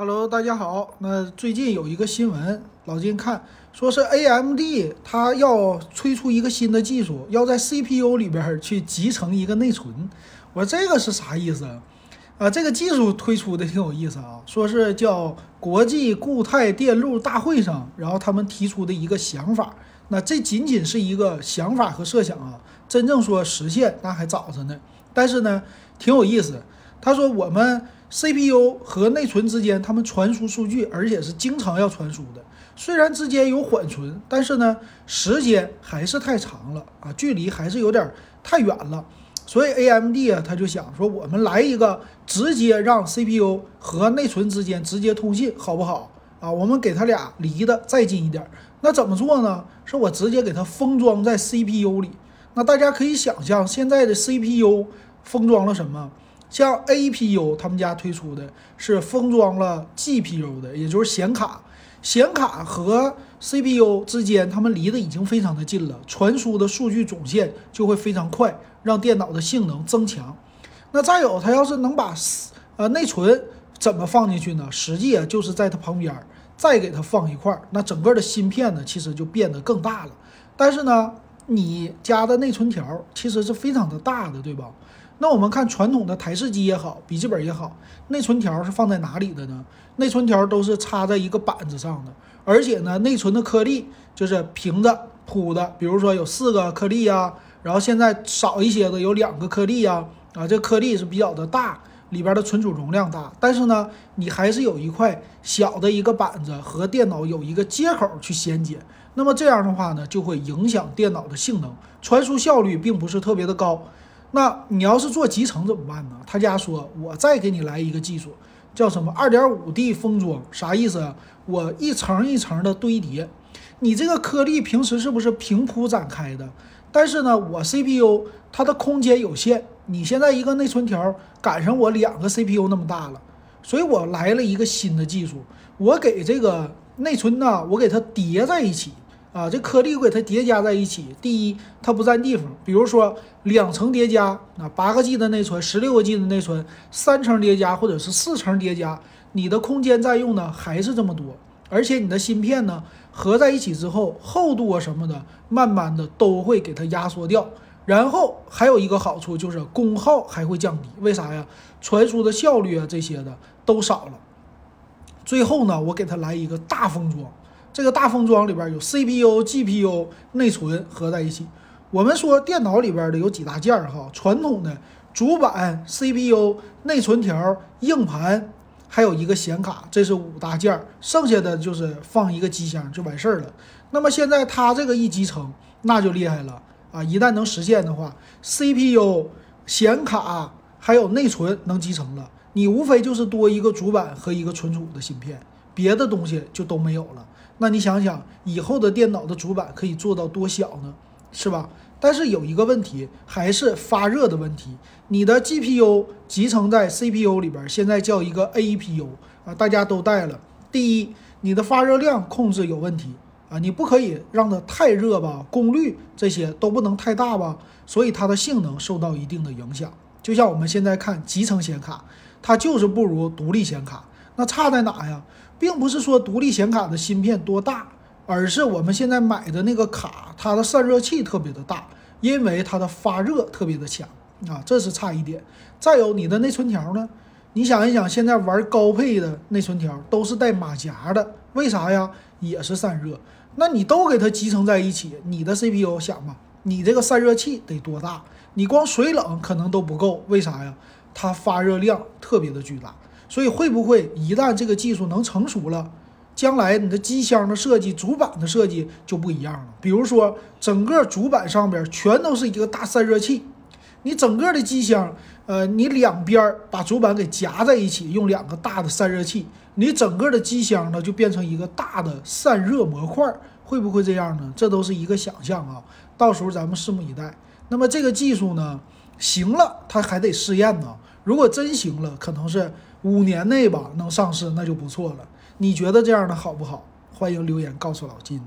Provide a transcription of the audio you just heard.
Hello， 大家好。那最近有一个新闻，老金看说是 AMD 它要推出一个新的技术，要在 CPU 里边去集成一个内存。我说这个是啥意思啊？这个技术推出的挺有意思啊，说是叫国际固态电路大会上，然后他们提出的一个想法。那这仅是一个想法和设想啊，真正说实现那还早着呢。但是呢，挺有意思。他说我们 CPU 和内存之间，他们传输数据，而且是经常要传输的。虽然之间有缓存，但是呢，时间还是太长了啊，距离还是有点太远了。所以 AMD 啊，他就想说，我们来一个直接让 CPU 和内存之间直接通信，好不好啊？我们给它俩离得再近一点。那怎么做呢？是我直接给它封装在 CPU 里。那大家可以想象，现在的 CPU 封装了什么？像 APU 他们家推出的是封装了 GPU 的，也就是显卡。显卡和 CPU 之间他们离得已经非常的近了，传输的数据总线就会非常快，让电脑的性能增强。那再有，它要是能把内存怎么放进去呢？实际啊，就是在它旁边再给它放一块，那整个的芯片呢，其实就变得更大了。但是呢，你家的内存条其实是非常的大的，对吧？那我们看传统的台式机也好，笔记本也好，内存条是放在哪里的呢？内存条都是插在一个板子上的，而且呢，内存的颗粒就是平的铺的，比如说有4个颗粒啊，然后现在少一些的有2个颗粒啊，这颗粒是比较的大，里边的存储容量大，但是呢，你还是有一块小的一个板子和电脑有一个接口去衔接。那么这样的话呢，就会影响电脑的性能，传输效率并不是特别的高。那你要是做集成怎么办呢？他家说我再给你来一个技术，叫什么 2.5D 封装。啥意思啊？我一层一层的堆叠，你这个颗粒平时是不是平铺展开的？但是呢，我 CPU 它的空间有限，你现在一个内存条赶上我2个 CPU 那么大了，所以我来了一个新的技术，我给这个内存呢，我给它叠在一起啊，这颗粒给它叠加在一起。第一，它不占地方，比如说2层叠加啊，8个G 的内存，16个G 的内存，3层叠加或者是4层叠加，你的空间占用呢还是这么多，而且你的芯片呢合在一起之后，厚度啊什么的，慢慢的都会给它压缩掉。然后还有一个好处就是功耗还会降低，为啥呀？传输的效率啊这些的都少了。最后呢，我给它来一个大封装。这个大封装里边有 CPU、GPU、内存合在一起。我们说电脑里边的有几大件哈，传统的主板、CPU、内存条、硬盘，还有一个显卡，这是5大件，剩下的就是放一个机箱就完事儿了。那么现在它这个一集成，那就厉害了啊！一旦能实现的话 ，CPU、显卡还有内存能集成了，你无非就是多一个主板和一个存储的芯片，别的东西就都没有了。那你想想，以后的电脑的主板可以做到多小呢？是吧？但是有一个问题，还是发热的问题。你的 GPU 集成在 CPU 里边，现在叫一个 APU 啊，大家都带了。第一，你的发热量控制有问题啊，你不可以让它太热吧，功率这些都不能太大吧，所以它的性能受到一定的影响。就像我们现在看集成显卡，它就是不如独立显卡。那差在哪呀？并不是说独立显卡的芯片多大，而是我们现在买的那个卡，它的散热器特别的大，因为它的发热特别的强啊，这是差一点。再有你的内存条呢，你想一想，现在玩高配的内存条都是带马甲的，为啥呀？也是散热。那你都给它集成在一起，你的 CPU 想吧，你这个散热器得多大？你光水冷可能都不够，为啥呀？它发热量特别的巨大。所以会不会一旦这个技术能成熟了，将来你的机箱的设计、主板的设计就不一样了？比如说整个主板上边全都是一个大散热器，你整个的机箱，你两边把主板给夹在一起，用2个大的散热器，你整个的机箱呢就变成一个大的散热模块，会不会这样呢？这都是一个想象啊，到时候咱们拭目以待。那么这个技术呢，行了，它还得试验呢。如果真行了，可能是5年内吧能上市，那就不错了。你觉得这样的好不好？欢迎留言告诉老金。